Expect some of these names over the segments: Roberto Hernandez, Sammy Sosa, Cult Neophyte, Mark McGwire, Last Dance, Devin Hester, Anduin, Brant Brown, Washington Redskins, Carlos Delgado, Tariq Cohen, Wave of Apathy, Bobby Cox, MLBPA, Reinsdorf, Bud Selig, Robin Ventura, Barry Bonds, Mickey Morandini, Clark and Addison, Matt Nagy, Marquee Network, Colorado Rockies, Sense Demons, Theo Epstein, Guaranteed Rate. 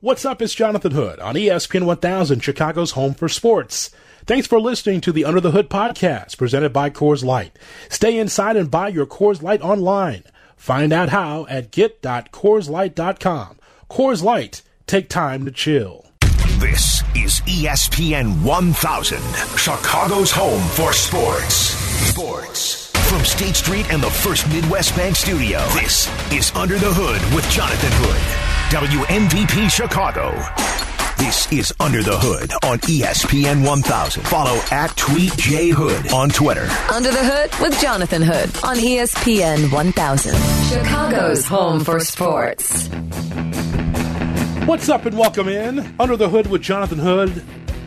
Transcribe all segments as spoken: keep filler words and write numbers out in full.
What's up? It's Jonathan Hood on E S P N one thousand, Chicago's home for sports. Thanks for listening to the Under the Hood podcast presented by Coors Light. Stay inside and buy your Coors Light online. Find out how at get dot coors light dot com. Coors Light, take time to chill. This is E S P N one thousand, Chicago's home for sports. Sports. From State Street and the First Midwest Bank Studio, this is Under the Hood with Jonathan Hood, W M V P Chicago. This is Under the Hood on E S P N one thousand. Follow at TweetJHood on Twitter. Under the Hood with Jonathan Hood on E S P N one thousand, Chicago's home for sports. What's up and welcome in Under the Hood with Jonathan Hood.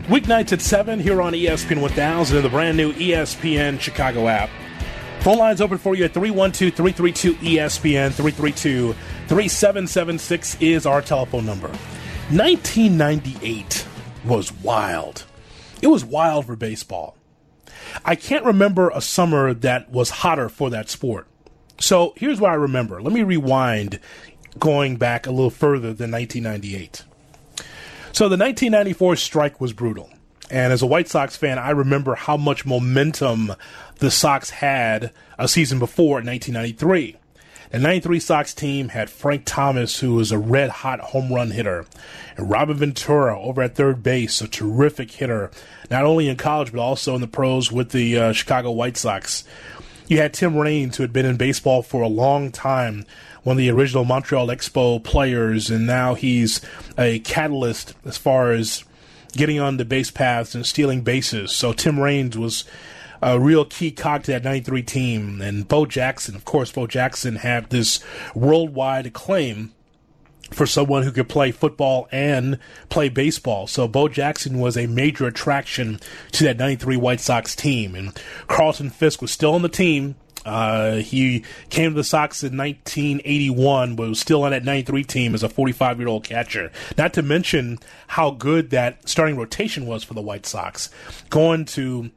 Weeknights at seven here on E S P N one thousand and the brand new E S P N Chicago app. Phone lines open for you at three one two, three three two, E S P N, three three two, three seven seven six is our telephone number. nineteen ninety-eight was wild. It was wild for baseball. I can't remember a summer that was hotter for that sport. So here's what I remember. Let me rewind going back a little further than nineteen ninety-eight. So the nineteen ninety-four strike was brutal. And as a White Sox fan, I remember how much momentum the Sox had a season before in nineteen ninety-three. The ninety-three Sox team had Frank Thomas, who was a red-hot home run hitter, and Robin Ventura over at third base, a terrific hitter, not only in college but also in the pros with the uh, Chicago White Sox. You had Tim Raines, who had been in baseball for a long time, one of the original Montreal Expo players, and now he's a catalyst as far as getting on the base paths and stealing bases. So Tim Raines was a real key cog to that ninety-three team. And Bo Jackson, of course, Bo Jackson had this worldwide acclaim for someone who could play football and play baseball. So Bo Jackson was a major attraction to that ninety-three White Sox team. And Carlton Fisk was still on the team. Uh, he came to the Sox in nineteen eighty-one, but was still on that ninety-three team as a forty-five-year-old catcher. Not to mention how good that starting rotation was for the White Sox. Going to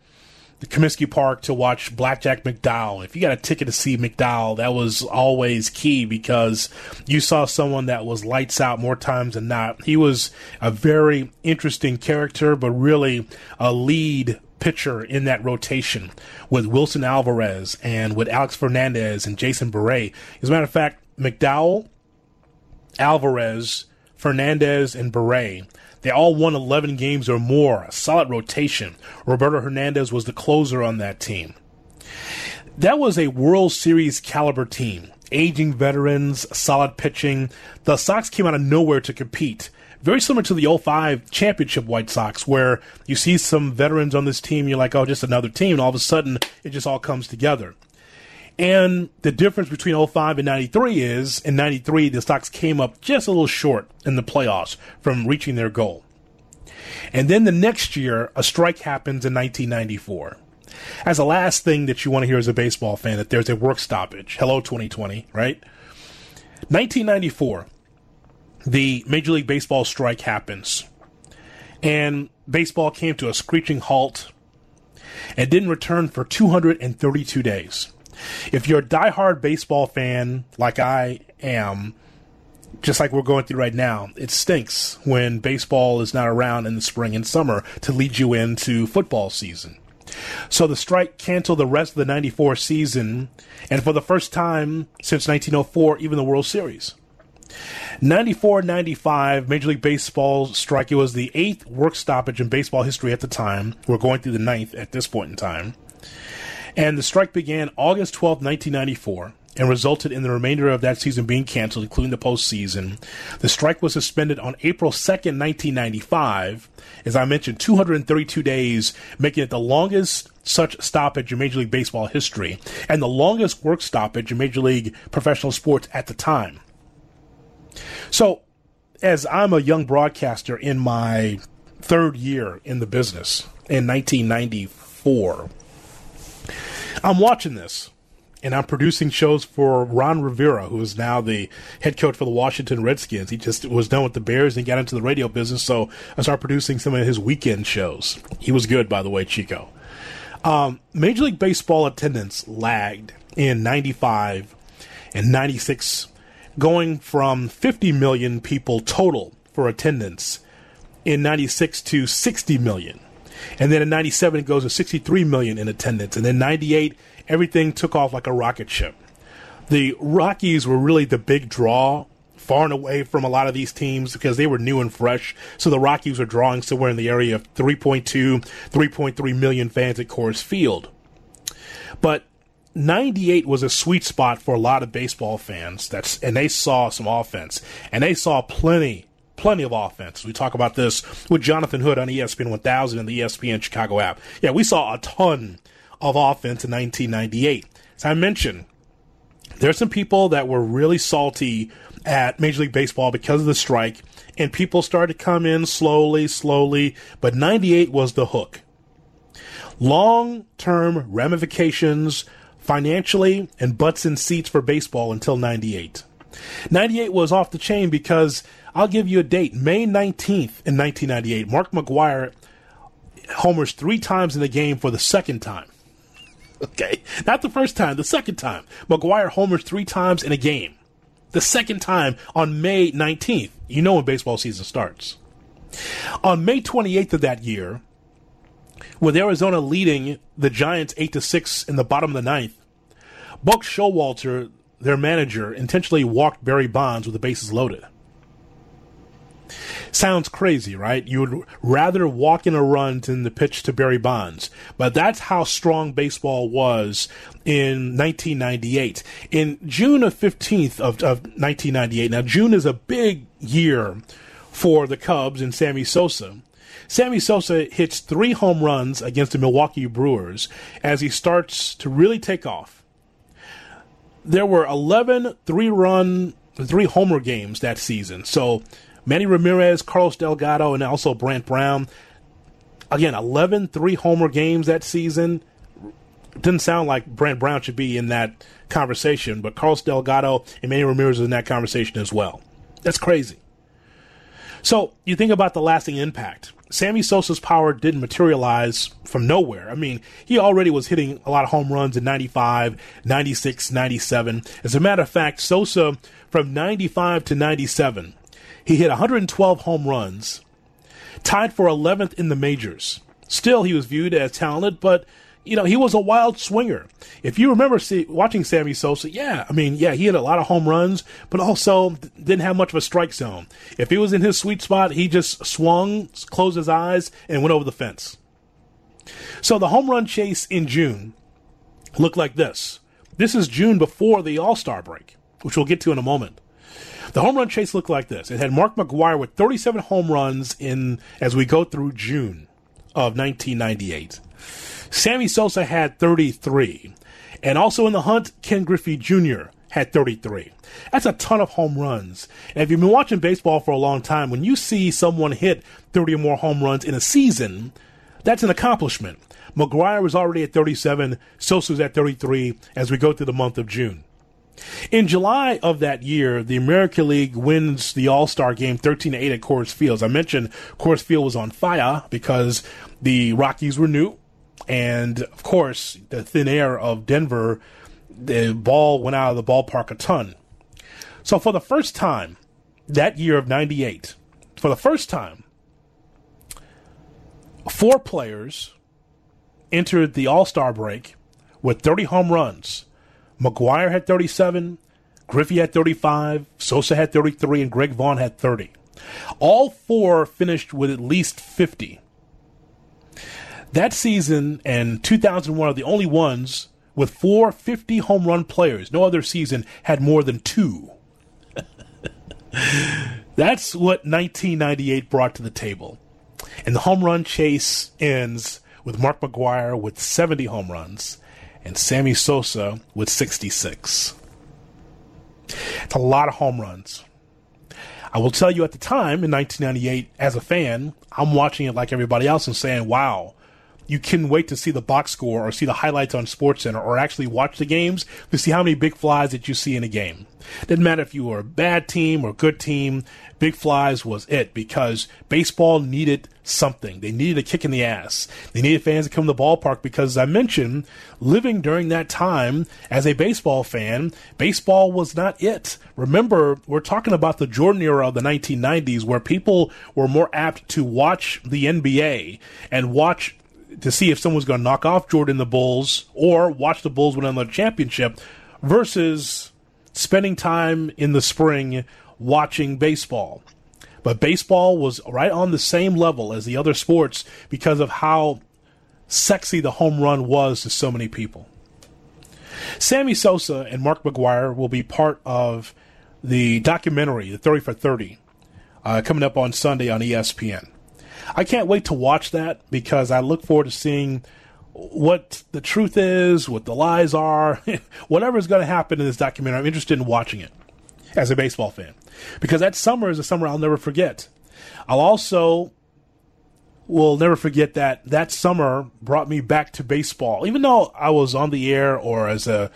the Comiskey Park to watch Blackjack McDowell. If you got a ticket to see McDowell, that was always key because you saw someone that was lights out more times than not. He was a very interesting character, but really a lead pitcher in that rotation with Wilson Alvarez and with Alex Fernandez and Jason Bere. As a matter of fact, McDowell, Alvarez, Fernandez, and Bere, they all won eleven games or more, a solid rotation. Roberto Hernandez was the closer on that team. That was a World Series caliber team. Aging veterans, solid pitching. The Sox came out of nowhere to compete. Very similar to the oh five championship White Sox, where you see some veterans on this team, you're like, oh, just another team, and all of a sudden, it just all comes together. And the difference between oh five and ninety-three is, in ninety-three, the Sox came up just a little short in the playoffs from reaching their goal. And then the next year, a strike happens in nineteen ninety-four. As the last thing that you want to hear as a baseball fan, that there's a work stoppage. Hello, twenty twenty, right? nineteen ninety-four. The Major League Baseball strike happens, and baseball came to a screeching halt and didn't return for two hundred thirty-two days. If you're a diehard baseball fan like I am, just like we're going through right now, it stinks when baseball is not around in the spring and summer to lead you into football season. So the strike canceled the rest of the ninety-four season, and for the first time since nineteen oh four, even the World Series. ninety-four ninety-five Major League Baseball strike. It was the eighth work stoppage in baseball history at the time. We're going through the ninth at this point in time. And the strike began August twelfth, nineteen ninety-four, and resulted in the remainder of that season being canceled, including the postseason. The strike was suspended on April second, nineteen ninety-five. As I mentioned, two hundred thirty-two days, making it the longest such stoppage in Major League Baseball history and the longest work stoppage in Major League professional sports at the time. So, as I'm a young broadcaster in my third year in the business in nineteen ninety-four, I'm watching this, and I'm producing shows for Ron Rivera, who is now the head coach for the Washington Redskins. He just was done with the Bears and got into the radio business, so I started producing some of his weekend shows. He was good, by the way, Chico. Um, Major League Baseball attendance lagged in ninety-five and ninety-six, going from fifty million people total for attendance in ninety-six to sixty million. And then in ninety-seven, it goes to sixty-three million in attendance. And then ninety-eight, everything took off like a rocket ship. The Rockies were really the big draw, far and away from a lot of these teams because they were new and fresh. So the Rockies were drawing somewhere in the area of three point two, three point three million fans at Coors Field. But ninety-eight was a sweet spot for a lot of baseball fans. That's and they saw some offense. And they saw plenty, plenty of offense. We talk about this with Jonathan Hood on E S P N one thousand and the E S P N Chicago app. Yeah, we saw a ton of offense in nineteen ninety-eight. As I mentioned, there's some people that were really salty at Major League Baseball because of the strike, and people started to come in slowly, slowly, but ninety-eight was the hook. Long-term ramifications financially and butts in seats for baseball until ninety-eight. ninety-eight was off the chain because, I'll give you a date, May nineteenth in nineteen ninety-eight, Mark McGwire homers three times in the game for the second time. Okay, not the first time, the second time. McGwire homers three times in a game. The second time on May nineteenth. You know when baseball season starts. On May twenty-eighth of that year, with Arizona leading the Giants eight to six in the bottom of the ninth, Buck Showalter, their manager, intentionally walked Barry Bonds with the bases loaded. Sounds crazy, right? You would rather walk in a run than the pitch to Barry Bonds. But that's how strong baseball was in nineteen ninety-eight. In June of fifteenth of, of nineteen ninety-eight, now June is a big year for the Cubs and Sammy Sosa. Sammy Sosa hits three home runs against the Milwaukee Brewers as he starts to really take off. There were eleven three-run, three-homer games that season, so Manny Ramirez, Carlos Delgado, and also Brant Brown. Again, eleven three-homer games that season. Didn't sound like Brant Brown should be in that conversation, but Carlos Delgado and Manny Ramirez was in that conversation as well. That's crazy. So you think about the lasting impact. Sammy Sosa's power didn't materialize from nowhere. I mean, he already was hitting a lot of home runs in ninety-five, ninety-six, ninety-seven. As a matter of fact, Sosa, from ninety-five to ninety-seven, he hit one hundred twelve home runs, tied for eleventh in the majors. Still, he was viewed as talented, but, you know, he was a wild swinger. If you remember see, watching Sammy Sosa, yeah, I mean, yeah, he had a lot of home runs, but also didn't have much of a strike zone. If he was in his sweet spot, he just swung, closed his eyes, and went over the fence. So the home run chase in June looked like this. This is June before the All-Star break, which we'll get to in a moment. The home run chase looked like this. It had Mark McGwire with thirty-seven home runs in as we go through June of nineteen ninety-eight. Sammy Sosa had thirty-three. And also in the hunt, Ken Griffey Junior had thirty-three. That's a ton of home runs. And if you've been watching baseball for a long time, when you see someone hit thirty or more home runs in a season, that's an accomplishment. McGwire was already at thirty-seven. Sosa was at thirty-three as we go through the month of June. In July of that year, the American League wins the All-Star Game thirteen to eight at Coors Field. As I mentioned, Coors Field was on fire because the Rockies were new. And, of course, the thin air of Denver, the ball went out of the ballpark a ton. So for the first time, that year of ninety-eight, for the first time, four players entered the All-Star break with thirty home runs. McGwire had thirty-seven, Griffey had thirty-five, Sosa had thirty-three, and Greg Vaughn had thirty. All four finished with at least fifty. That season and two thousand one are the only ones with four fifty home run players. No other season had more than two. That's what nineteen ninety-eight brought to the table. And the home run chase ends with Mark McGwire with seventy home runs and Sammy Sosa with sixty-six. It's a lot of home runs. I will tell you at the time, in nineteen ninety-eight, as a fan, I'm watching it like everybody else and saying, wow, you can wait to see the box score or see the highlights on SportsCenter or actually watch the games to see how many big flies that you see in a game. Didn't matter if you were a bad team or a good team, big flies was it, because baseball needed something. They needed a kick in the ass. They needed fans to come to the ballpark because, as I mentioned, living during that time as a baseball fan, baseball was not it. Remember, we're talking about the Jordan era of the nineteen nineties where people were more apt to watch the N B A and watch to see if someone's going to knock off Jordan the Bulls or watch the Bulls win another championship versus spending time in the spring watching baseball. But baseball was right on the same level as the other sports because of how sexy the home run was to so many people. Sammy Sosa and Mark McGwire will be part of the documentary, the thirty for thirty, uh, coming up on Sunday on E S P N. I can't wait to watch that because I look forward to seeing what the truth is, what the lies are, whatever is going to happen in this documentary. I'm interested in watching it as a baseball fan because that summer is a summer I'll never forget. I'll also will never forget that that summer brought me back to baseball. Even though I was on the air or as a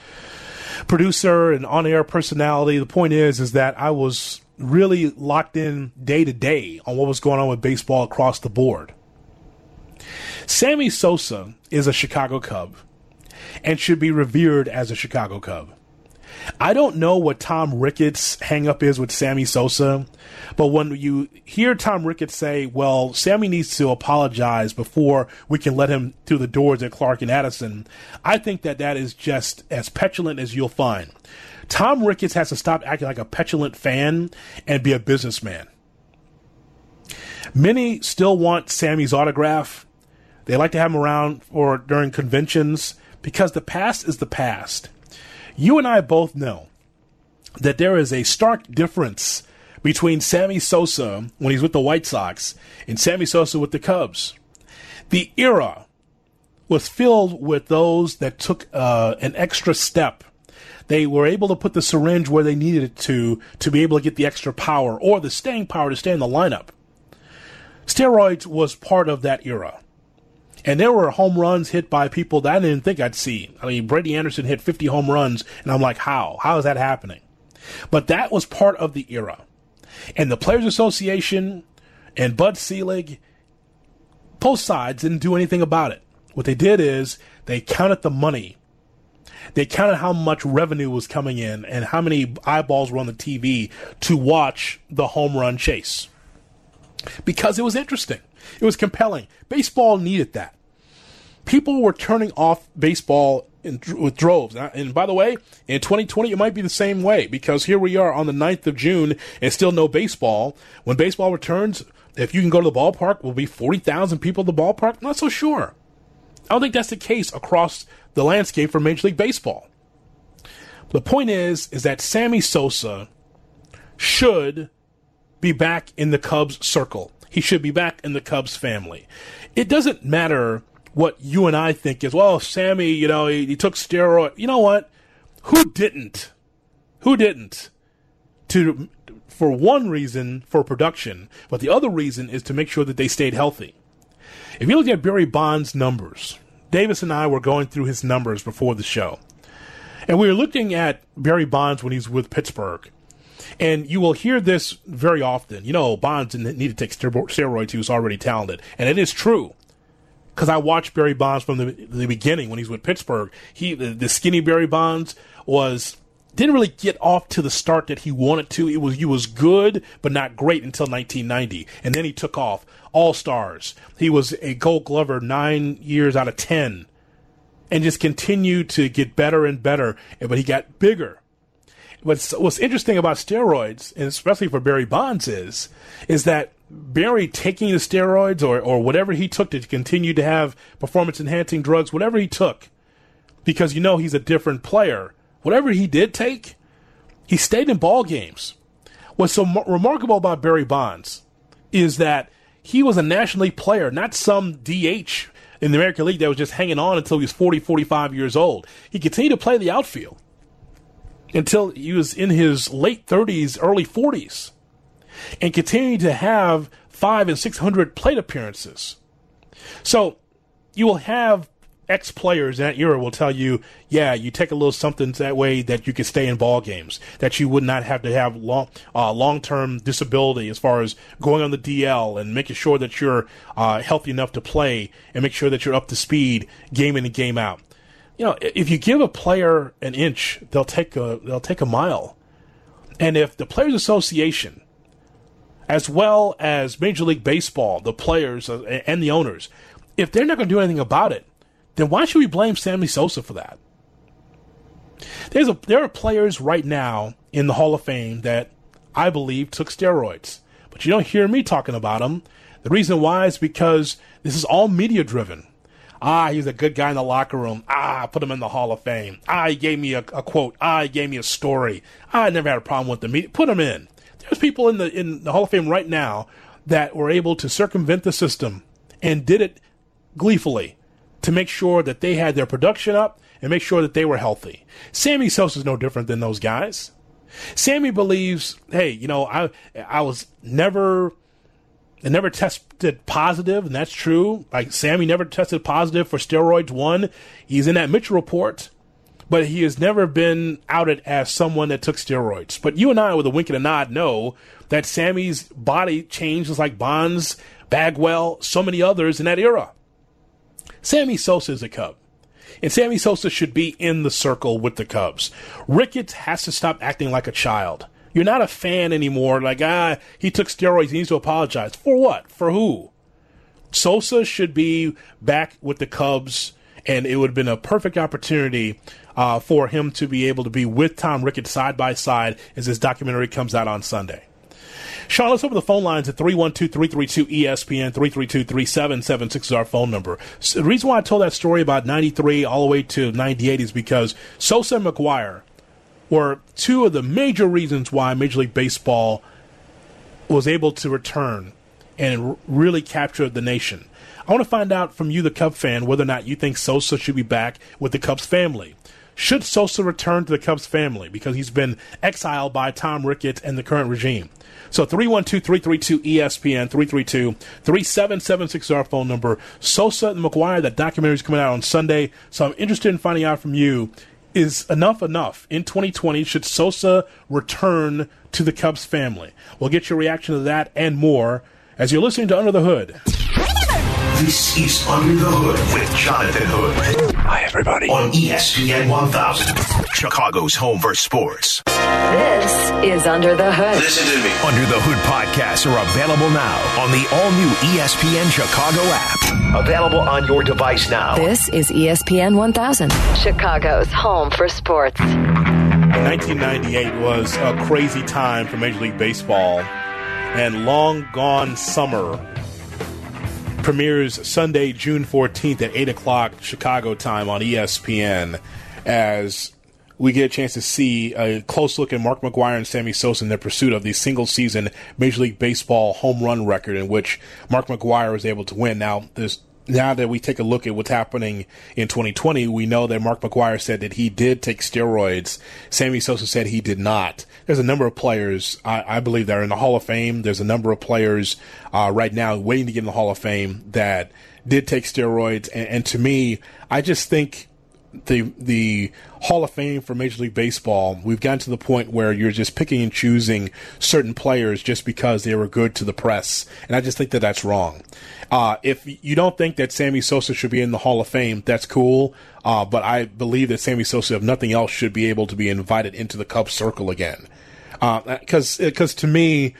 producer and on-air personality, the point is, is that I was really locked in day to day on what was going on with baseball across the board. Sammy Sosa is a Chicago Cub and should be revered as a Chicago Cub. I don't know what Tom Ricketts' hang-up is with Sammy Sosa, but when you hear Tom Ricketts say, well, Sammy needs to apologize before we can let him through the doors at Clark and Addison, I think that that is just as petulant as you'll find. Tom Ricketts has to stop acting like a petulant fan and be a businessman. Many still want Sammy's autograph. They like to have him around or during conventions because the past is the past. You and I both know that there is a stark difference between Sammy Sosa when he's with the White Sox and Sammy Sosa with the Cubs. The era was filled with those that took uh, an extra step. They were able to put the syringe where they needed it to to be able to get the extra power or the staying power to stay in the lineup. Steroids was part of that era. And there were home runs hit by people that I didn't think I'd see. I mean, Brady Anderson hit fifty home runs, and I'm like, how? How is that happening? But that was part of the era. And the Players Association and Bud Selig, both sides didn't do anything about it. What they did is they counted the money. They counted how much revenue was coming in and how many eyeballs were on the T V to watch the home run chase. Because it was interesting. It was compelling. Baseball needed that. People were turning off baseball in, with droves. And by the way, in twenty twenty, it might be the same way because here we are on the ninth of June and still no baseball. When baseball returns, if you can go to the ballpark, will be forty thousand people at the ballpark? Not so sure. I don't think that's the case across the landscape for Major League Baseball. The point is, is that Sammy Sosa should be back in the Cubs circle. He should be back in the Cubs family. It doesn't matter what you and I think is, well, Sammy, you know, he, he took steroids. You know what? Who didn't? Who didn't? To, for one reason, for production, but the other reason is to make sure that they stayed healthy. If you look at Barry Bonds' numbers, Davis and I were going through his numbers before the show. And we were looking at Barry Bonds when he's with Pittsburgh. And you will hear this very often. You know, Bonds didn't need to take steroids. He was already talented. And it is true. Because I watched Barry Bonds from the, the beginning when he's with Pittsburgh. He, the, the skinny Barry Bonds was didn't really get off to the start that he wanted to. It was he was good, but not great until nineteen ninety. And then he took off. All-Stars. He was a Gold Glover nine years out of ten. And just continued to get better and better. But he got bigger. What's, what's interesting about steroids, and especially for Barry Bonds, is is that Barry taking the steroids or, or whatever he took to continue to have performance-enhancing drugs, whatever he took, because you know he's a different player, whatever he did take, he stayed in ball games. What's so m- remarkable about Barry Bonds is that he was a National League player, not some D H in the American League that was just hanging on until he was forty, forty-five years old. He continued to play the outfield until he was in his late thirties, early forties, and continued to have five and six hundred plate appearances. So you will have ex-players in that era will tell you, yeah, you take a little something that way that you can stay in ball games, that you would not have to have long, uh, long-term disability as far as going on the D L and making sure that you're uh, healthy enough to play and make sure that you're up to speed game in and game out. You know, if you give a player an inch, they'll take a they'll take a mile. And if the Players Association, as well as Major League Baseball, the players and the owners, if they're not going to do anything about it, then why should we blame Sammy Sosa for that? There's a, there are players right now in the Hall of Fame that I believe took steroids, but you don't hear me talking about them. The reason why is because this is all media-driven. Ah, he's a good guy in the locker room. Ah, I put him in the Hall of Fame. Ah, he gave me a, a quote. Ah, he gave me a story. Ah, I never had a problem with the media. Put him in. There's people in the in the Hall of Fame right now that were able to circumvent the system and did it gleefully to make sure that they had their production up and make sure that they were healthy. Sammy Sosa is no different than those guys. Sammy believes, hey, you know, I I was never I never tested positive, and that's true. Like Sammy never tested positive for steroids. One, he's in that Mitchell report, but he has never been outed as someone that took steroids. But you and I, with a wink and a nod, know that Sammy's body changed just like Bonds, Bagwell, so many others in that era. Sammy Sosa is a Cub, and Sammy Sosa should be in the circle with the Cubs. Ricketts has to stop acting like a child. You're not a fan anymore. Like, ah, he took steroids. He needs to apologize. For what? For who? Sosa should be back with the Cubs, and it would have been a perfect opportunity Uh, for him to be able to be with Tom Ricketts side by side as this documentary comes out on Sunday. Sean, let's open the phone lines at three one two, three three two, E S P N, three three two, three seven seven six is our phone number. So the reason why I told that story about ninety-three all the way to ninety-eight is because Sosa and McGwire were two of the major reasons why Major League Baseball was able to return and really capture the nation. I want to find out from you, the Cub fan, whether or not you think Sosa should be back with the Cubs family. Should Sosa return to the Cubs family because he's been exiled by Tom Ricketts and the current regime? So three one two, three three two, E S P N, three three two, three seven seven six is our phone number. Sosa and McGwire, that documentary is coming out on Sunday, so I'm interested in finding out from you, is enough enough in twenty twenty? Should Sosa return to the Cubs family? We'll get your reaction to that and more as you're listening to Under the Hood. This is Under the Hood with Jonathan Hood. Hi, everybody. On E S P N one thousand, Chicago's home for sports. This is Under the Hood. Listen to me. Under the Hood podcasts are available now on the all-new E S P N Chicago app. Available on your device now. This is E S P N one thousand, Chicago's home for sports. nineteen ninety-eight was a crazy time for Major League Baseball, and long gone summer premieres Sunday, June fourteenth at eight o'clock Chicago time on E S P N as we get a chance to see a close look at Mark McGwire and Sammy Sosa in their pursuit of the single-season Major League Baseball home run record in which Mark McGwire was able to win. Now, this, now that we take a look at what's happening in twenty twenty, we know that Mark McGwire said that he did take steroids. Sammy Sosa said he did not. There's a number of players, I, I believe, that are in the Hall of Fame. There's a number of players uh, right now waiting to get in the Hall of Fame that did take steroids. And, and to me, I just think the the Hall of Fame for Major League Baseball, we've gotten to the point where you're just picking and choosing certain players just because they were good to the press. And I just think that that's wrong. Uh, if you don't think that Sammy Sosa should be in the Hall of Fame, that's cool. Uh, but I believe that Sammy Sosa, if nothing else, should be able to be invited into the Cubs circle again. Because uh, because to me,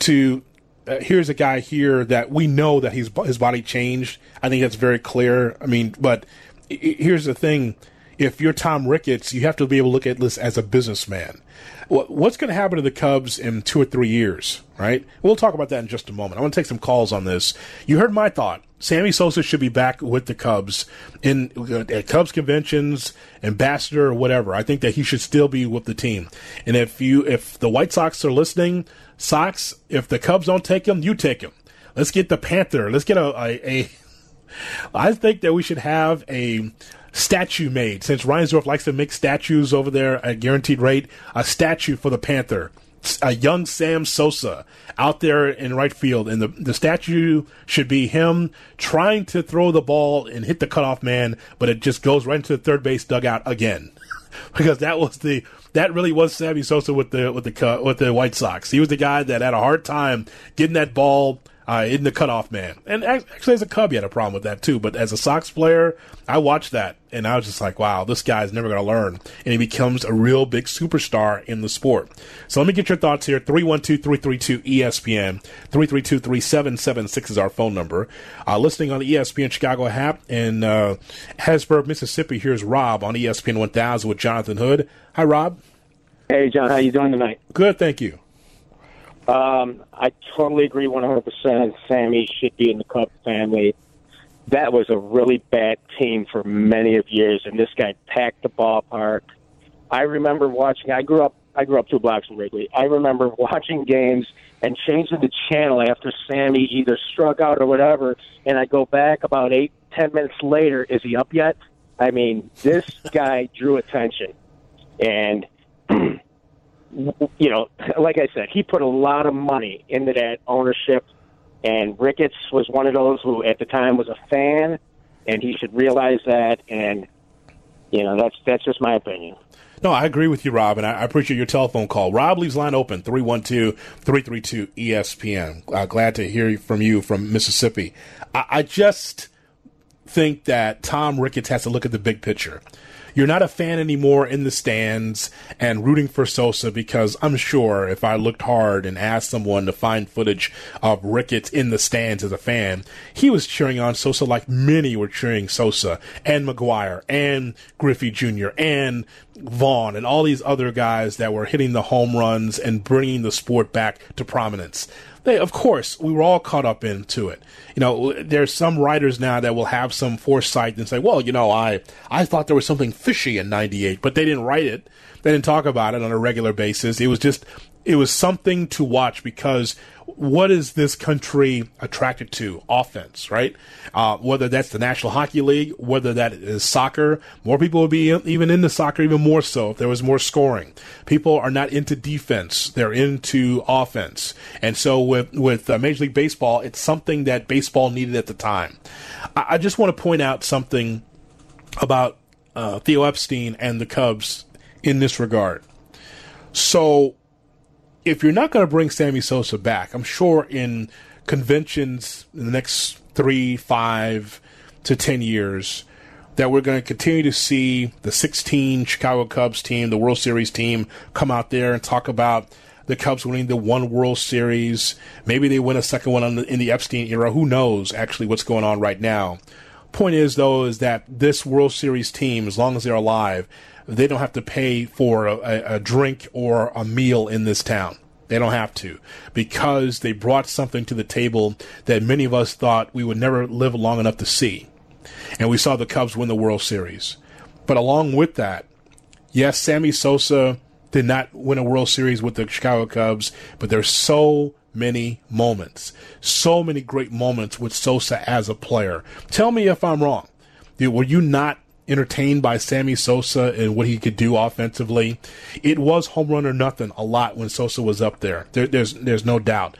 to uh, here's a guy here that we know that he's, his body changed. I think that's very clear. I mean, but here's the thing. If you're Tom Ricketts, you have to be able to look at this as a businessman. What's going to happen to the Cubs in two or three years, right? We'll talk about that in just a moment. I want to take some calls on this. You heard my thought. Sammy Sosa should be back with the Cubs in at Cubs conventions, ambassador, or whatever. I think that he should still be with the team. And if you, if the White Sox are listening, Sox, if the Cubs don't take him, you take him. Let's get the Panther. Let's get a a, a I think that we should have a statue made. Since Reinsdorf likes to make statues over there at a guaranteed rate, a statue for the Panther a young Sam Sosa out there in right field, and the, the statue should be him trying to throw the ball and hit the cutoff man, but it just goes right into the third base dugout again. Because that was the that really was Sammy Sosa with the with the with the White Sox. He was the guy that had a hard time getting that ball uh, in the cutoff man. And actually, as a Cub, he had a problem with that too. But as a Sox player, I watched that and I was just like, wow, this guy's never going to learn. And he becomes a real big superstar in the sport. So let me get your thoughts here. three one two, three three two, E S P N. three three two, three seven seven six is our phone number. Uh, listening on the E S P N Chicago app in uh, Hattiesburg, Mississippi, here's Rob on E S P N one thousand with Jonathan Hood. Hi, Rob. Hey, John. How you doing tonight? Good, thank you. Um, I totally agree one hundred percent. Sammy should be in the Cub family. That was a really bad team for many of years, and this guy packed the ballpark. I remember watching. I grew up. I grew up two blocks from Wrigley. I remember watching games and changing the channel after Sammy either struck out or whatever, and I go back about eight, ten minutes later. Is he up yet? I mean, this guy drew attention, and you know, like I said, he put a lot of money into that ownership. And Ricketts was one of those who, at the time, was a fan, and he should realize that. And, you know, that's that's just my opinion. No, I agree with you, Rob, and I appreciate your telephone call. Rob leaves line open, three one two, three three two, E S P N. Uh, glad to hear from you from Mississippi. I, I just think that Tom Ricketts has to look at the big picture. You're not a fan anymore in the stands and rooting for Sosa because I'm sure if I looked hard and asked someone to find footage of Ricketts in the stands as a fan, he was cheering on Sosa like many were cheering Sosa and McGwire and Griffey Junior and Vaughn and all these other guys that were hitting the home runs and bringing the sport back to prominence. They, of course, we were all caught up into it. You know, there's some writers now that will have some foresight and say, well, you know, I, I thought there was something fishy in ninety-eight, but they didn't write it. They didn't talk about it on a regular basis. It was just, it was something to watch because what is this country attracted to? Offense, right? Uh, whether that's the National Hockey League, whether that is soccer, more people would be in, even into soccer, even more so if there was more scoring. People are not into defense. They're into offense. And so with, with uh, Major League Baseball, it's something that baseball needed at the time. I, I just want to point out something about uh, Theo Epstein and the Cubs in this regard. So, if you're not going to bring Sammy Sosa back, I'm sure in conventions in the next three, five to ten years that we're going to continue to see the sixteen Chicago Cubs team, the World Series team, come out there and talk about the Cubs winning the one World Series. Maybe they win a second one on the, in the Epstein era. Who knows actually what's going on right now. Point is, though, is that this World Series team, as long as they're alive, they don't have to pay for a, a drink or a meal in this town. They don't have to because they brought something to the table that many of us thought we would never live long enough to see. And we saw the Cubs win the World Series. But along with that, yes, Sammy Sosa did not win a World Series with the Chicago Cubs, but there's so many moments, so many great moments with Sosa as a player. Tell me if I'm wrong. Were you not entertained by Sammy Sosa and what he could do offensively? It was home run or nothing a lot when Sosa was up there. there there's there's no doubt.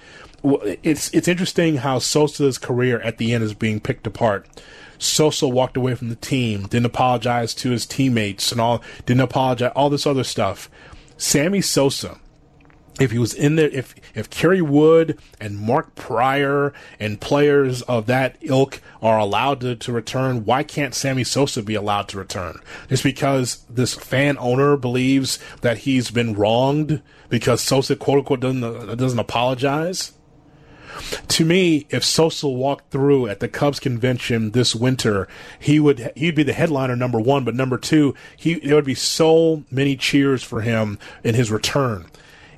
It's it's interesting how Sosa's career at the end is being picked apart. Sosa walked away from the team, didn't apologize to his teammates and all, didn't apologize, all this other stuff. Sammy Sosa, if he was in there, if if Kerry Wood and Mark Pryor and players of that ilk are allowed to, to return, why can't Sammy Sosa be allowed to return? It's because this fan owner believes that he's been wronged because Sosa, quote unquote, doesn't doesn't apologize. To me, if Sosa walked through at the Cubs convention this winter, he would he'd be the headliner, number one, but number two, he there would be so many cheers for him in his return.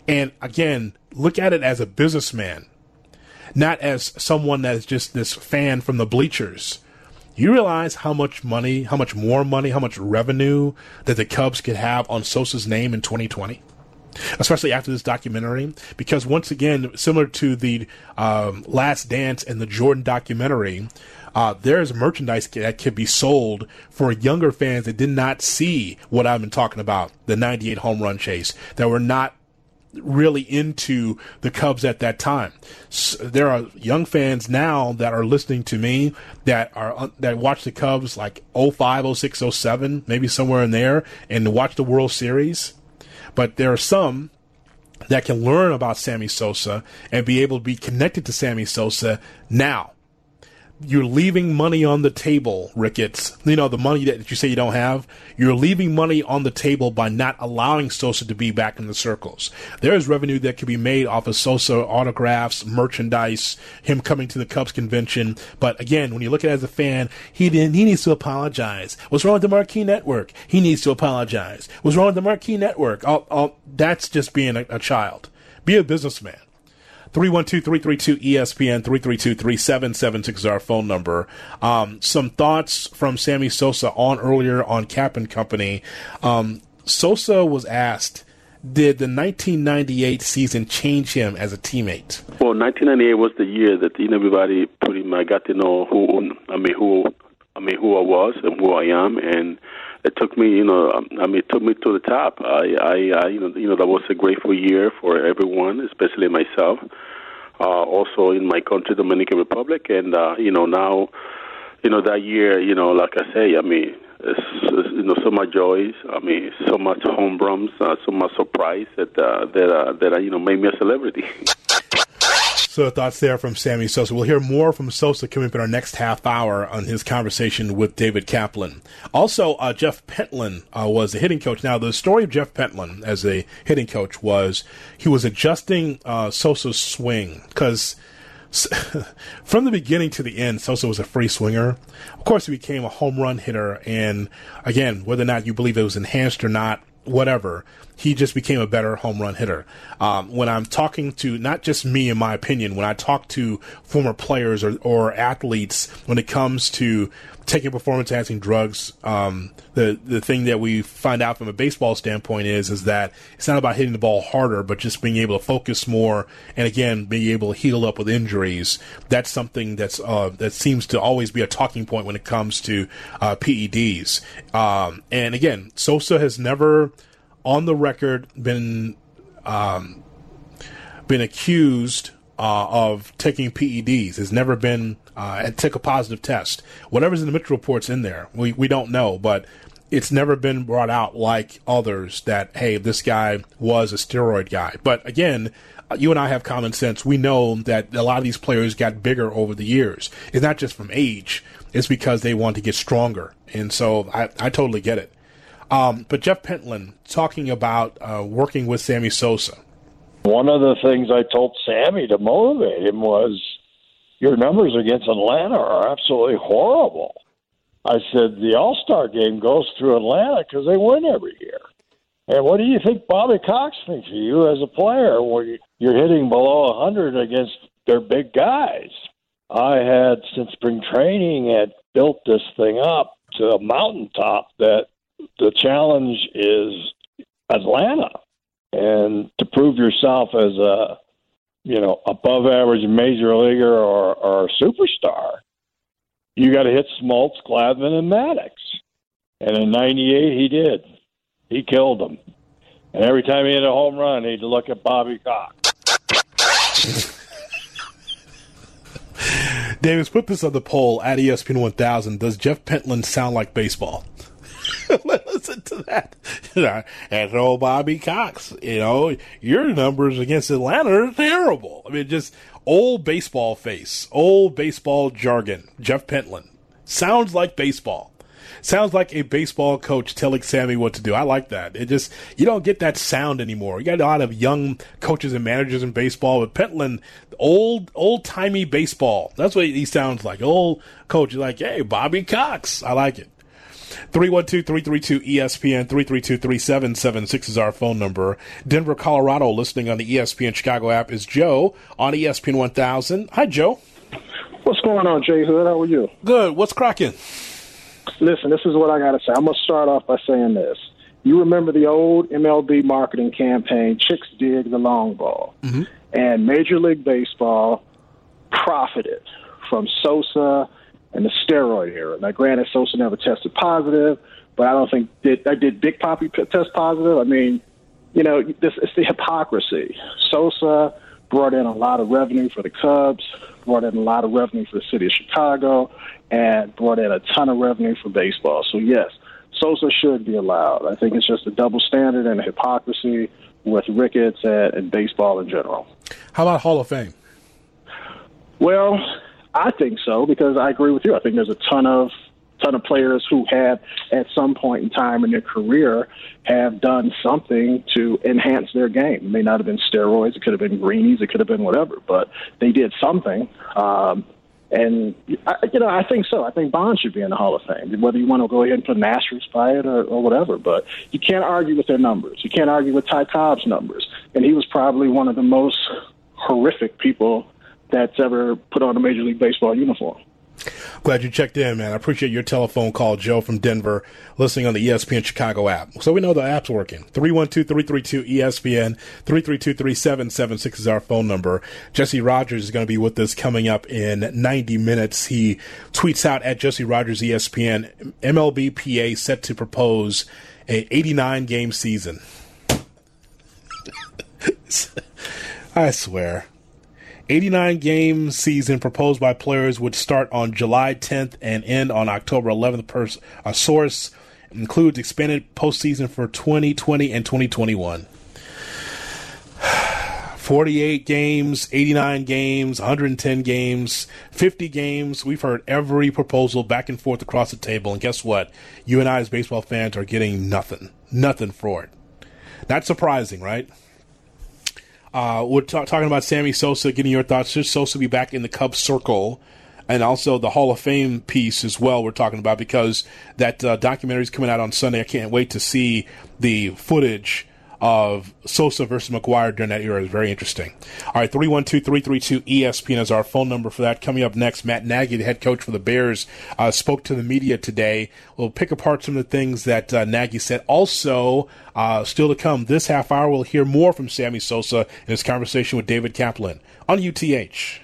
And again, look at it as a businessman, not as someone that is just this fan from the bleachers. You realize how much money, how much more money, how much revenue that the Cubs could have on Sosa's name in twenty twenty, especially after this documentary. Because once again, similar to the um, Last Dance and the Jordan documentary, Uh, there's merchandise that could be sold for younger fans that did not see what I've been talking about, the ninety-eight home run chase, that were not really into the Cubs at that time. So there are young fans now that are listening to me that are that watch the Cubs like oh five, oh six, oh seven, maybe somewhere in there, and watch the World Series. But there are some that can learn about Sammy Sosa and be able to be connected to Sammy Sosa now. You're leaving money on the table, Ricketts. You know, the money that you say you don't have, you're leaving money on the table by not allowing Sosa to be back in the circles. There is revenue that can be made off of Sosa autographs, merchandise, him coming to the Cubs convention. But again, when you look at it as a fan, he didn't, he needs to apologize. What's wrong with the Marquee Network? He needs to apologize. What's wrong with the Marquee Network? I'll, I'll, that's just being a, a child. Be a businessman. three one two, three three two, E S P N, three three two, three seven seven six is our phone number. Um, some thoughts from Sammy Sosa on earlier on Cap and Company. Um, Sosa was asked, did the nineteen ninety-eight season change him as a teammate? Well, nineteen ninety-eight was the year that everybody pretty much got to know who I mean who I mean who I was and who I am, and it took me, you know, I mean, it took me to the top. I, I, I you know, you know, that was a grateful year for everyone, especially myself. Uh, also in my country, Dominican Republic, and uh, you know, now, you know, that year, you know, like I say, I mean, it's, it's, you know, so much joys. I mean, so much home runs, uh, so much surprise that uh, that uh, that uh, you know made me a celebrity. So thoughts there from Sammy Sosa. We'll hear more from Sosa coming up in our next half hour on his conversation with David Kaplan. Also, uh, Jeff Pentland uh, was a hitting coach. Now, the story of Jeff Pentland as a hitting coach was he was adjusting uh, Sosa's swing because from the beginning to the end, Sosa was a free swinger. Of course, he became a home run hitter. And again, whether or not you believe it was enhanced or not, whatever, he just became a better home run hitter. Um, when I'm talking to, not just me in my opinion, when I talk to former players or, or athletes when it comes to taking performance-enhancing drugs, um, the, the thing that we find out from a baseball standpoint is is that it's not about hitting the ball harder, but just being able to focus more and, again, being able to heal up with injuries. That's something that's uh, that seems to always be a talking point when it comes to uh, P E Ds. Um, and, again, Sosa has never, on the record, been um, been accused uh, of taking P E Ds. Has never been uh, took a positive test. Whatever's in the Mitchell report's in there. We we don't know, but it's never been brought out like others that hey, this guy was a steroid guy. But again, you and I have common sense. We know that a lot of these players got bigger over the years. It's not just from age. It's because they want to get stronger, and so I, I totally get it. Um, but Jeff Pentland talking about uh, working with Sammy Sosa. One of the things I told Sammy to motivate him was, your numbers against Atlanta are absolutely horrible. I said, the All-Star Game goes through Atlanta because they win every year. And what do you think Bobby Cox thinks of you as a player when you're hitting below one hundred against their big guys? I had, since spring training, had built this thing up to a mountaintop that the challenge is Atlanta, and to prove yourself as a, you know, above average major leaguer or, or a superstar, you got to hit Smoltz, Glavine, and Maddox. And in ninety-eight, he did. He killed them. And every time he hit a home run, he'd look at Bobby Cox. Davis, put this on the poll at E S P N one thousand. Does Jeff Pentland sound like baseball? Listen to that. You know, and old Bobby Cox, you know, your numbers against Atlanta are terrible. I mean, just old baseball face, old baseball jargon. Jeff Pentland. Sounds like baseball. Sounds like a baseball coach telling Sammy what to do. I like that. It just, you don't get that sound anymore. You got a lot of young coaches and managers in baseball, but Pentland, old, old-timey baseball. That's what he sounds like. Old coach, like, hey, Bobby Cox. I like it. three one two, three three two, E S P N, three three two, three seven seven six is our phone number. Denver, Colorado, listening on the E S P N Chicago app is Joe on E S P N one thousand. Hi, Joe. What's going on, Jay Hood? How are you? Good. What's cracking? Listen, this is what I got to say. I'm going to start off by saying this. You remember the old M L B marketing campaign, Chicks Dig the Long Ball. Mm-hmm. And Major League Baseball profited from Sosa and the steroid era. Now, granted, Sosa never tested positive, but I don't think that did, did Big Papi test positive? I mean, you know, this, it's the hypocrisy. Sosa brought in a lot of revenue for the Cubs, brought in a lot of revenue for the city of Chicago, and brought in a ton of revenue for baseball. So, yes, Sosa should be allowed. I think it's just a double standard and a hypocrisy with Ricketts and, and baseball in general. How about Hall of Fame? Well, I think so, because I agree with you. I think there's a ton of ton of players who have, at some point in time in their career, have done something to enhance their game. It may not have been steroids. It could have been greenies. It could have been whatever, but they did something. Um, and, I, you know, I think so. I think Bonds should be in the Hall of Fame, whether you want to go ahead and put an asterisk by it or, or whatever, but you can't argue with their numbers. You can't argue with Ty Cobb's numbers. And he was probably one of the most horrific people that's ever put on a Major League Baseball uniform. Glad you checked in, man. I appreciate your telephone call, Joe from Denver, listening on the E S P N Chicago app. So we know the app's working. three one two, three three two, E S P N, three three two, three seven seven six is our phone number. Jesse Rogers is going to be with us coming up in ninety minutes. He tweets out at Jesse Rogers E S P N, M L B P A set to propose an eighty-nine game season. I swear. eighty-nine game season proposed by players would start on July tenth and end on October eleventh. Per a source includes expanded postseason for twenty twenty and twenty twenty-one. forty-eight games, eighty-nine games, one hundred ten games, fifty games. We've heard every proposal back and forth across the table. And guess what? You and I as baseball fans are getting nothing. Nothing for it. Not surprising, right? Uh, we're t- talking about Sammy Sosa, getting your thoughts. Should Sosa be back in the Cubs circle? And also the Hall of Fame piece as well we're talking about, because that uh, documentary is coming out on Sunday. I can't wait to see the footage of Sosa versus McGwire during that era. It's very interesting. All right, three one two, three three two, E S P N is our phone number for that. Coming up next, Matt Nagy, the head coach for the Bears, uh, spoke to the media today. We'll pick apart some of the things that uh, Nagy said. Also, uh, still to come this half hour, we'll hear more from Sammy Sosa in his conversation with David Kaplan on U T H.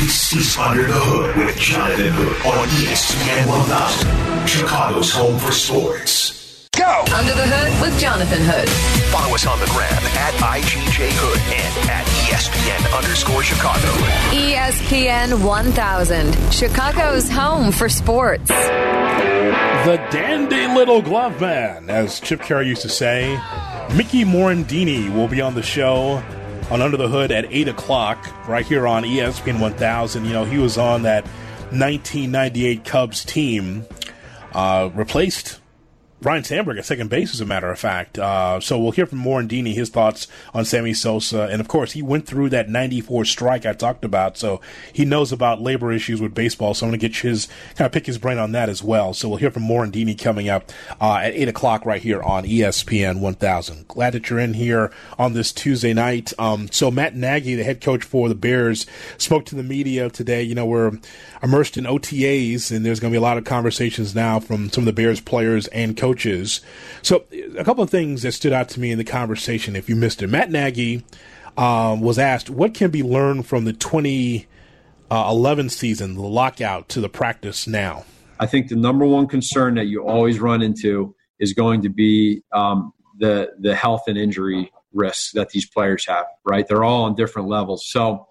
This is Under the Hood with Jonathan Hood on E S P N one thousand, Chicago's home for sports. Go! Under the Hood with Jonathan Hood. Follow us on the gram at I G J Hood and at E S P N underscore Chicago. E S P N one thousand, Chicago's home for sports. The dandy little glove man, as Chip Carey used to say. Mickey Morandini will be on the show on Under the Hood at eight o'clock right here on E S P N one thousand. You know, he was on that nineteen ninety-eight Cubs team, uh, replaced Ryan Sandberg at second base, as a matter of fact. Uh, so we'll hear from Morandini, his thoughts on Sammy Sosa. And, of course, he went through that ninety-four strike I talked about, so he knows about labor issues with baseball. So I'm going to get his kind of pick his brain on that as well. So we'll hear from Morandini coming up uh, at eight o'clock right here on E S P N one thousand. Glad that you're in here on this Tuesday night. Um, so Matt Nagy, the head coach for the Bears, spoke to the media today. You know, we're immersed in O T As, and there's going to be a lot of conversations now from some of the Bears players and coaches. Coaches. So a couple of things that stood out to me in the conversation, if you missed it. Matt Nagy um, was asked, what can be learned from the twenty eleven season, the lockout, to the practice now? I think the number one concern that you always run into is going to be um, the, the health and injury risks that these players have, right? They're all on different levels. So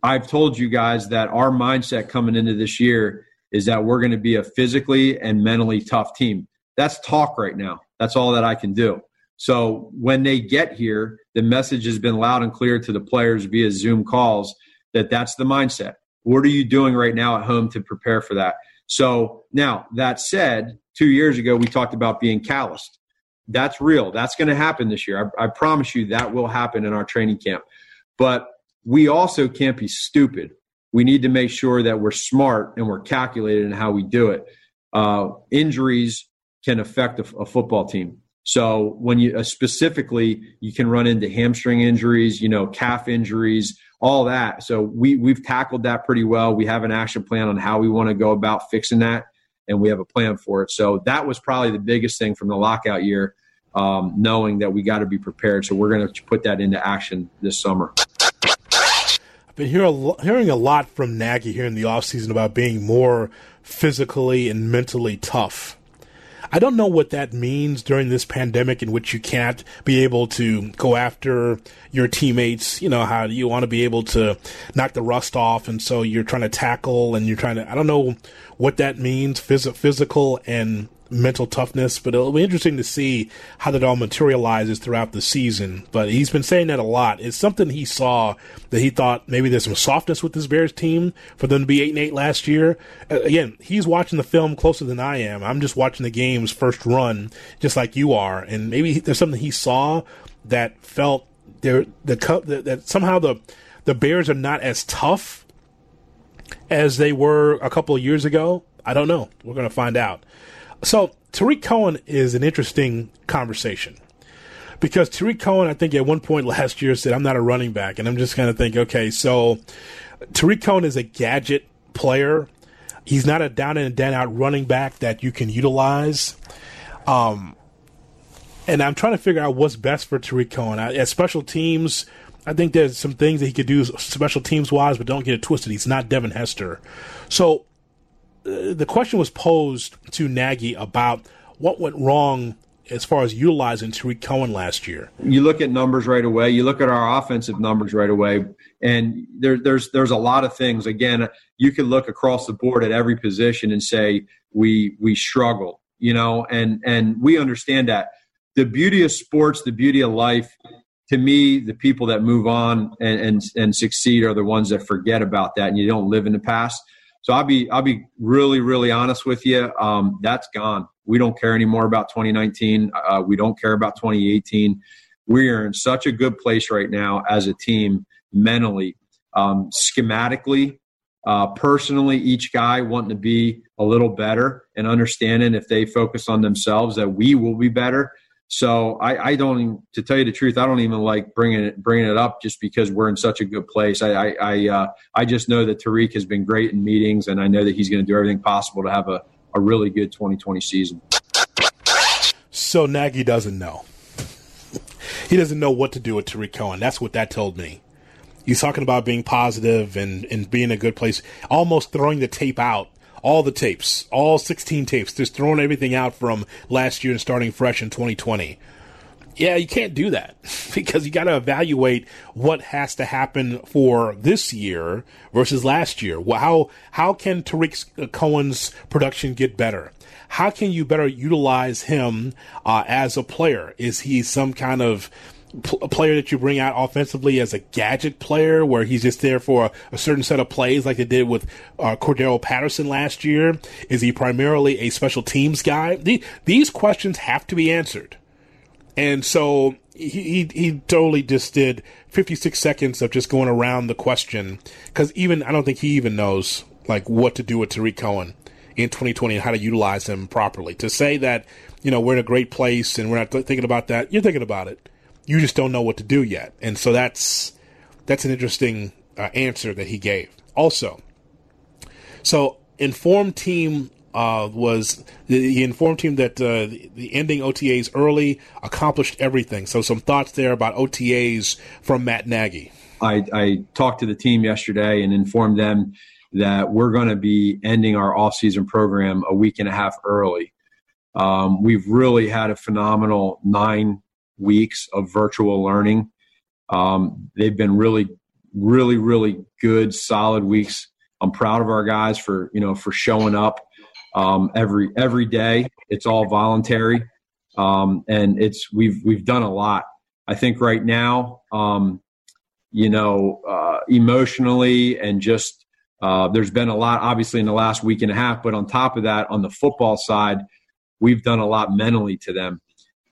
I've told you guys that our mindset coming into this year is that we're going to be a physically and mentally tough team. That's talk right now. That's all that I can do. So when they get here, the message has been loud and clear to the players via Zoom calls that that's the mindset. What are you doing right now at home to prepare for that? So now, that said, two years ago, we talked about being calloused. That's real. That's going to happen this year. I, I promise you that will happen in our training camp. But we also can't be stupid. We need to make sure that we're smart and we're calculated in how we do it. Uh, injuries can affect a, a football team. So when you uh, specifically, you can run into hamstring injuries, you know, calf injuries, all that. So we we've tackled that pretty well. We have an action plan on how we want to go about fixing that, and we have a plan for it. So that was probably the biggest thing from the lockout year, um, knowing that we got to be prepared. So we're going to put that into action this summer. Been hear a, hearing a lot from Nagy here in the offseason about being more physically and mentally tough. I don't know what that means during this pandemic in which you can't be able to go after your teammates. You know, how you want to be able to knock the rust off, and so you're trying to tackle and you're trying to, I don't know what that means, phys- physical and mental toughness, but it'll be interesting to see how that all materializes throughout the season. But he's been saying that a lot. It's something he saw that he thought maybe there's some softness with this Bears team for them to be eight and eight last year. Again, he's watching the film closer than I am. I'm just watching the game's first run, just like you are. And maybe there's something he saw that felt there the that somehow the the Bears are not as tough as they were a couple of years ago. I don't know. We're going to find out. So Tariq Cohen is an interesting conversation because Tariq Cohen, I think at one point last year said, I'm not a running back. And I'm just kind of thinking, okay, so Tariq Cohen is a gadget player. He's not a down and down out running back that you can utilize. Um, and I'm trying to figure out what's best for Tariq Cohen. I, at special teams, I think there's some things that he could do special teams wise, but don't get it twisted. He's not Devin Hester. So the question was posed to Nagy about what went wrong as far as utilizing Tariq Cohen last year. You look at numbers right away. You look at our offensive numbers right away, and there, there's there's a lot of things. Again, you can look across the board at every position and say we we struggle, you know, and and we understand that. The beauty of sports, the beauty of life. To me, the people that move on and and, and succeed are the ones that forget about that, and you don't live in the past. So I'll be I'll be really, really honest with you. Um, that's gone. We don't care anymore about twenty nineteen. Uh, we don't care about twenty eighteen. We are in such a good place right now as a team, mentally, um, schematically, uh, personally, each guy wanting to be a little better and understanding if they focus on themselves that we will be better. So I, I don't, to tell you the truth, I don't even like bringing it bringing it up just because we're in such a good place. I I I, uh, I just know that Tariq has been great in meetings, and I know that he's going to do everything possible to have a, a really good twenty twenty season. So Nagy doesn't know. He doesn't know what to do with Tariq Cohen. That's what that told me. He's talking about being positive and, and being in a good place, almost throwing the tape out. All the tapes, all sixteen tapes, just throwing everything out from last year and starting fresh in twenty twenty. Yeah, you can't do that because you got to evaluate what has to happen for this year versus last year. How how can Tariq Cohen's production get better? How can you better utilize him uh, as a player? Is he some kind of a player that you bring out offensively as a gadget player where he's just there for a, a certain set of plays like they did with uh, Cordero Patterson last year? Is he primarily a special teams guy? The, these questions have to be answered. And so he, he, he totally just did fifty-six seconds of just going around the question because even I don't think he even knows like what to do with Tariq Cohen in twenty twenty and how to utilize him properly. To say that, you know, we're in a great place and we're not th- thinking about that, you're thinking about it. You just don't know what to do yet. And so that's that's an interesting uh, answer that he gave. Also, so informed team uh, was the, the informed team that uh, the, the ending O T As early accomplished everything. So some thoughts there about O T As from Matt Nagy. I, I talked to the team yesterday and informed them that we're going to be ending our offseason program a week and a half early. Um, we've really had a phenomenal nine weeks of virtual learning. Um, they've been really, really, really good, solid weeks. I'm proud of our guys for, you know, for showing up um, every every day. It's all voluntary, um, and it's we've we've done a lot. I think right now, um, you know, uh, emotionally and just uh, there's been a lot, obviously, in the last week and a half. But on top of that, on the football side, we've done a lot mentally to them.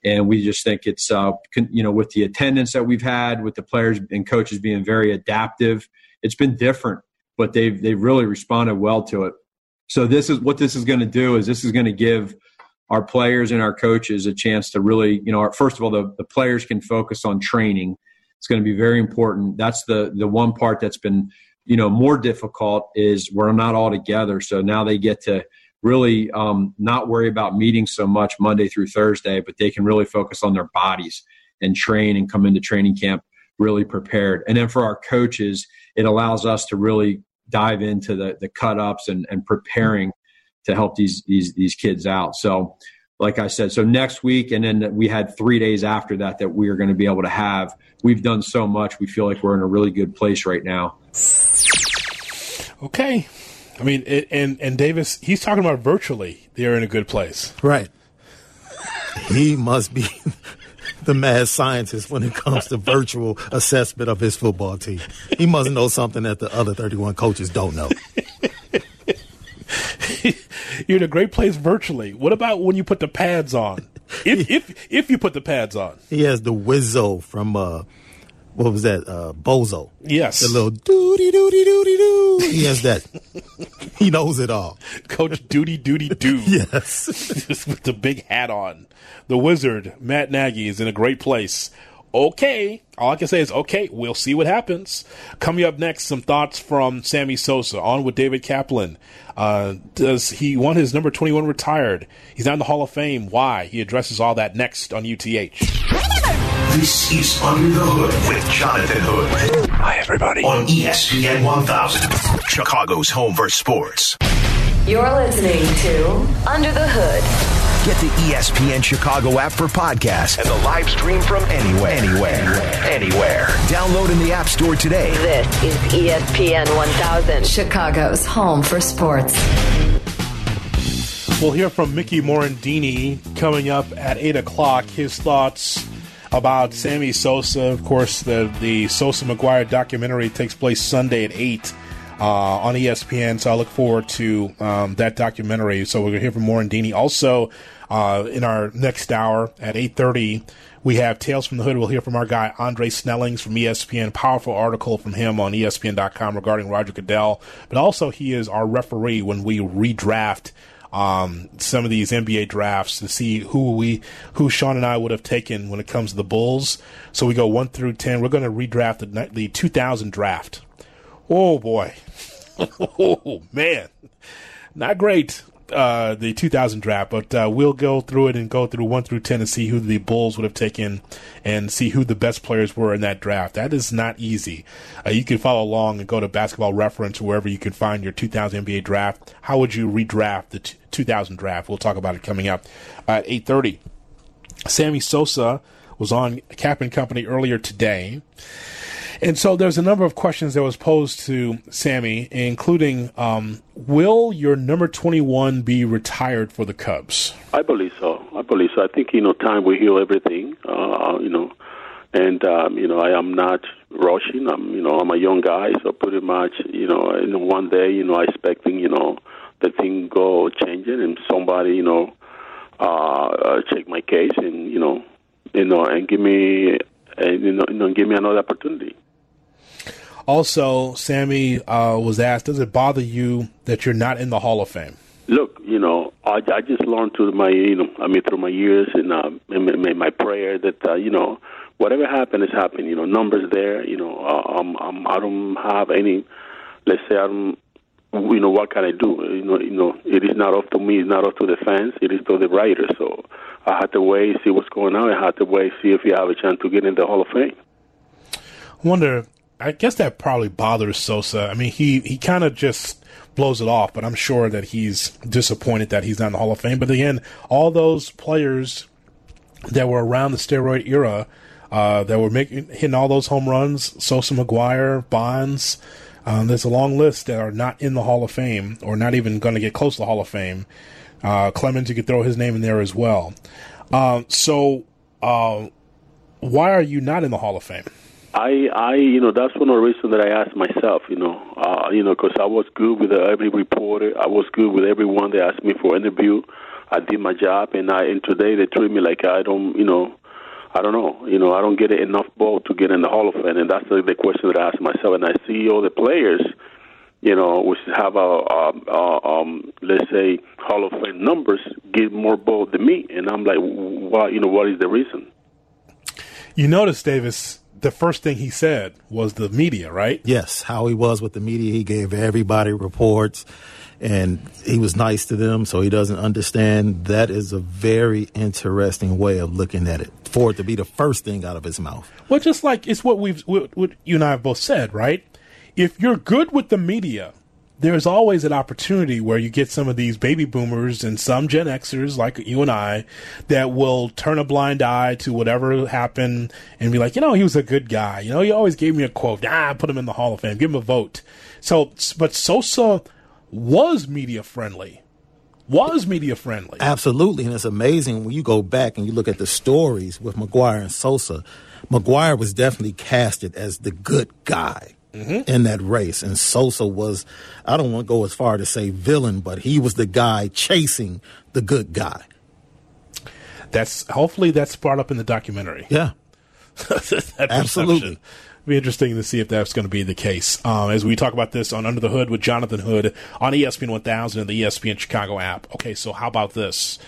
And we just think it's, uh, con- you know, with the attendance that we've had, with the players and coaches being very adaptive, it's been different, but they've they've really responded well to it. So this is what this is going to do is this is going to give our players and our coaches a chance to really, you know, our, first of all, the, the players can focus on training. It's going to be very important. That's the the one part that's been, you know, more difficult is we're not all together. So now they get to really um, not worry about meetings so much Monday through Thursday, but they can really focus on their bodies and train and come into training camp really prepared. And then for our coaches, it allows us to really dive into the the cut-ups and, and preparing to help these, these, these kids out. So like I said, so next week, and then we had three days after that that we are going to be able to have. We've done so much. We feel like we're in a really good place right now. Okay. I mean, it, and, and Davis, he's talking about virtually they're in a good place. Right. He must be the mad scientist when it comes to virtual assessment of his football team. He must know something that the other thirty-one coaches don't know. You're in a great place virtually. What about when you put the pads on? If if if you put the pads on. He has the Wizzo from, uh, what was that, uh, Bozo. Yes. The little doody-doody-doody-doo. He has that. He knows it all. Coach Doody-Doody-Doo. Yes. Just with the big hat on. The wizard, Matt Nagy, is in a great place. Okay. All I can say is, okay, we'll see what happens. Coming up next, some thoughts from Sammy Sosa. On with David Kaplan. Uh, does he want his number twenty-one retired? He's not in the Hall of Fame. Why? He addresses all that next on U T H. This is Under the Hood with Jonathan Hood. Hi, everybody. On E S P N one thousand, Chicago's home for sports. You're listening to Under the Hood. Get the E S P N Chicago app for podcasts and the live stream from anywhere, anywhere, anywhere. Download in the App Store today. This is E S P N one thousand, Chicago's home for sports. We'll hear from Mickey Morandini coming up at eight o'clock. His thoughts about Sammy Sosa. Of course, the, the Sosa McGwire documentary takes place Sunday at eight. Uh, on E S P N, so I look forward to um, that documentary. So we're going to hear from Morandini. Also, uh, in our next hour at eight thirty, we have Tales from the Hood. We'll hear from our guy, Andre Snellings from E S P N. Powerful article from him on E S P N dot com regarding Roger Goodell. But also, he is our referee when we redraft um, some of these N B A drafts to see who we, who Sean and I would have taken when it comes to the Bulls. So we go one through ten. We're going to redraft the, the two thousand draft. Oh, boy. Oh, man. Not great, uh, the two thousand draft, but uh, we'll go through it and go through one through ten and see who the Bulls would have taken and see who the best players were in that draft. That is not easy. Uh, you can follow along and go to Basketball Reference or wherever you can find your two thousand N B A draft. How would you redraft the t- two thousand draft? We'll talk about it coming up at eight thirty. Sammy Sosa was on Cap and Company earlier today. And so there's a number of questions that was posed to Sammy, including, um, will your number twenty-one be retired for the Cubs? I believe so. I believe so. I think, you know, time will heal everything, uh, you know. And, um, you know, I am not rushing. I'm, you know, I'm a young guy, so pretty much, you know, in one day, you know, I expecting, you know, the thing go changing and somebody, you know, uh, check my case and, you know, you know, and give me, and, you know, you know, give me another opportunity. Also, Sammy uh, was asked, does it bother you that you're not in the Hall of Fame? Look, you know, I, I just learned through my, you know, I mean, through my years and uh, my, my prayer that, uh, you know, whatever happened has happened. You know, numbers there. You know, uh, um, um, I don't have any. Let's say I don't. You know, what can I do? You know, you know, it is not up to me. It's not up to the fans. It is to the writers. So I had to wait, see what's going on. I had to wait, see if you have a chance to get in the Hall of Fame. I wonder. I guess that probably bothers Sosa. I mean, he, he kind of just blows it off, but I'm sure that he's disappointed that he's not in the Hall of Fame. But again, all those players that were around the steroid era uh, that were making hitting all those home runs, Sosa, McGwire, Bonds, um, there's a long list that are not in the Hall of Fame or not even going to get close to the Hall of Fame. Uh, Clemens, you could throw his name in there as well. Uh, so uh, why are you not in the Hall of Fame? I, I, you know, that's one of the reasons that I asked myself, you know, uh, you know, because I was good with every reporter. I was good with everyone that asked me for an interview. I did my job, and I, and today they treat me like I don't, you know, I don't know, you know, I don't get enough ball to get in the Hall of Fame, and that's the, the question that I asked myself. And I see all the players, you know, which have a, a, a um, let's say, Hall of Fame numbers, get more ball than me, and I'm like, well, you know, what is the reason? You notice, Davis. The first thing he said was the media, right? Yes, how he was with the media. He gave everybody reports, and he was nice to them, so he doesn't understand. That is a very interesting way of looking at it, for it to be the first thing out of his mouth. Well, just like it's what we've, what, what you and I have both said, right? If you're good with the media, there's always an opportunity where you get some of these baby boomers and some Gen Xers like you and I that will turn a blind eye to whatever happened and be like, you know, he was a good guy. You know, he always gave me a quote. Ah, put him in the Hall of Fame. Give him a vote. So, but Sosa was media friendly. Was media friendly. Absolutely. And it's amazing when you go back and you look at the stories with McGwire and Sosa. McGwire was definitely casted as the good guy. Mm-hmm. In that race. And Sosa was, I don't want to go as far to say villain, but he was the guy chasing the good guy. That's hopefully that's brought up in the documentary. Yeah. That absolutely. It'll be interesting to see if that's going to be the case. Um, as we talk about this on Under the Hood with Jonathan Hood on E S P N one thousand and the E S P N Chicago app. Okay, so how about this?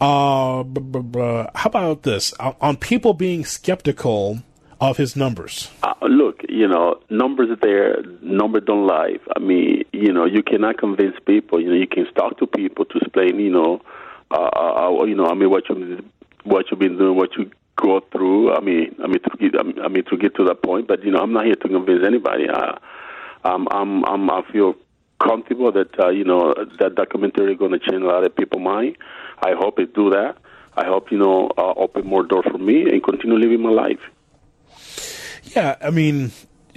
Uh, b- b- b- how about this? O- on people being skeptical of his numbers. Uh, look, you know, numbers are there. Numbers don't lie. I mean, you know, you cannot convince people. You know, you can talk to people to explain, you know, uh, uh, you know, I mean, what you what you've been doing, what you go through. I mean, I mean, to get, I mean, to get to that point. But you know, I'm not here to convince anybody. I, I'm, I'm, I'm, I feel comfortable that uh, you know that documentary is going to change a lot of people's mind. I hope it do that. I hope you know uh, open more doors for me and continue living my life. Yeah, I mean,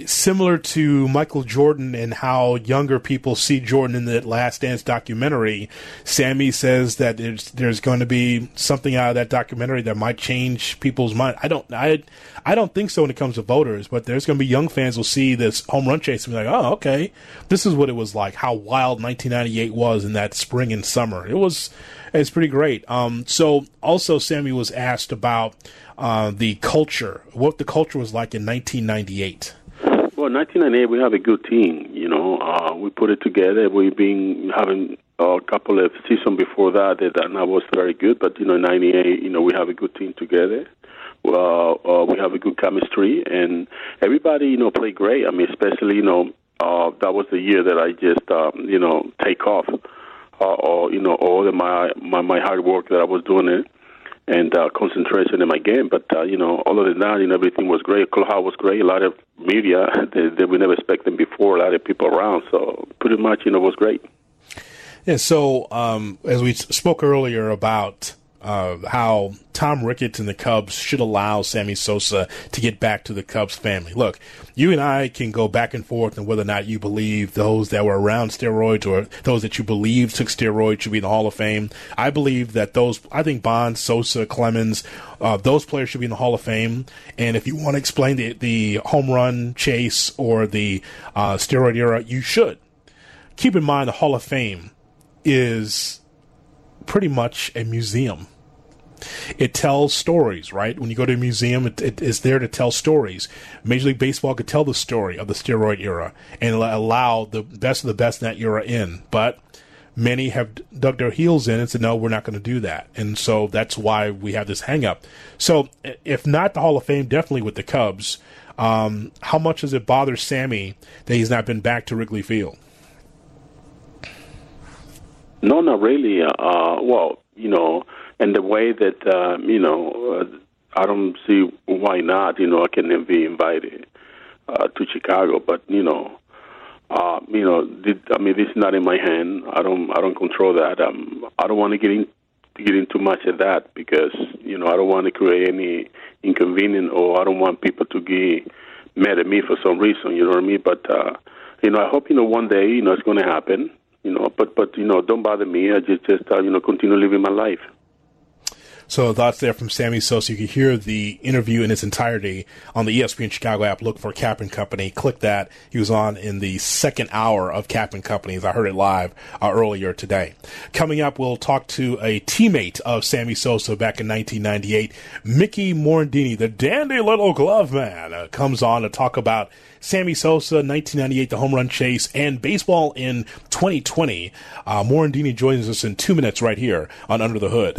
similar to Michael Jordan and how younger people see Jordan in the Last Dance documentary, Sammy says that there's, there's going to be something out of that documentary that might change people's mind. I don't, I, I don't think so when it comes to voters, but there's going to be young fans will see this home run chase and be like, oh, okay, this is what it was like, how wild nineteen ninety-eight was in that spring and summer. It was, it's pretty great. Um, so also Sammy was asked about uh, the culture, what the culture was like in nineteen ninety-eight. Well, nineteen ninety-eight, we have a good team, you know. Uh, we put it together. We've been having a couple of seasons before that that not was very good, but, you know, in ninety-eight, you know, we have a good team together. Well, uh, we have a good chemistry, and everybody, you know, played great. I mean, especially, you know, uh, that was the year that I just, um, you know, take off, uh, or, you know, all of my, my, my hard work that I was doing it. And uh, concentration in my game, but uh, you know, other than that, you know, everything was great. Clubhouse was great. A lot of media that, that we never expected before. A lot of people around, so pretty much, you know, it was great. Yeah. So um, as we spoke earlier about uh, how Tom Ricketts and the Cubs should allow Sammy Sosa to get back to the Cubs family. Look, you and I can go back and forth on whether or not you believe those that were around steroids or those that you believe took steroids should be in the Hall of Fame. I believe that those, I think Bonds, Sosa, Clemens, uh, those players should be in the Hall of Fame. And if you want to explain the, the home run chase or the uh, steroid era, you should. Keep in mind the Hall of Fame is pretty much a museum. It tells stories, right? When you go to a museum, it, it is there to tell stories. Major League Baseball could tell the story of the steroid era and allow the best of the best in that era in. But many have dug their heels in and said, no, we're not going to do that. And so that's why we have this hang-up. So if not the Hall of Fame, definitely with the Cubs. Um, how much does it bother Sammy that he's not been back to Wrigley Field? No, not really. Uh, well, you know... And the way that, uh, you know, uh, I don't see why not, you know, I can be invited uh, to Chicago. But, you know, uh, you know, this, I mean, this is not in my hand. I don't I don't control that. Um, I don't want to get in, get into much of that because, you know, I don't want to create any inconvenience or I don't want people to get mad at me for some reason, you know what I mean? But, uh, you know, I hope, you know, one day, you know, it's going to happen, you know. But, but you know, don't bother me. I just, just uh, you know, continue living my life. So thoughts there from Sammy Sosa. You can hear the interview in its entirety on the E S P N Chicago app. Look for Cap and Company. Click that. He was on in the second hour of Cap and Company as I heard it live uh, earlier today. Coming up, we'll talk to a teammate of Sammy Sosa back in nineteen ninety-eight, Mickey Morandini, the dandy little glove man, uh, comes on to talk about Sammy Sosa, nineteen ninety-eight, the home run chase, and baseball in twenty twenty. Uh, Morandini joins us in two minutes right here on Under the Hood.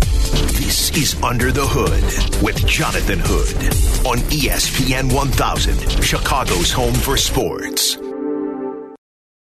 This is Under the Hood with Jonathan Hood on E S P N one thousand, Chicago's home for sports.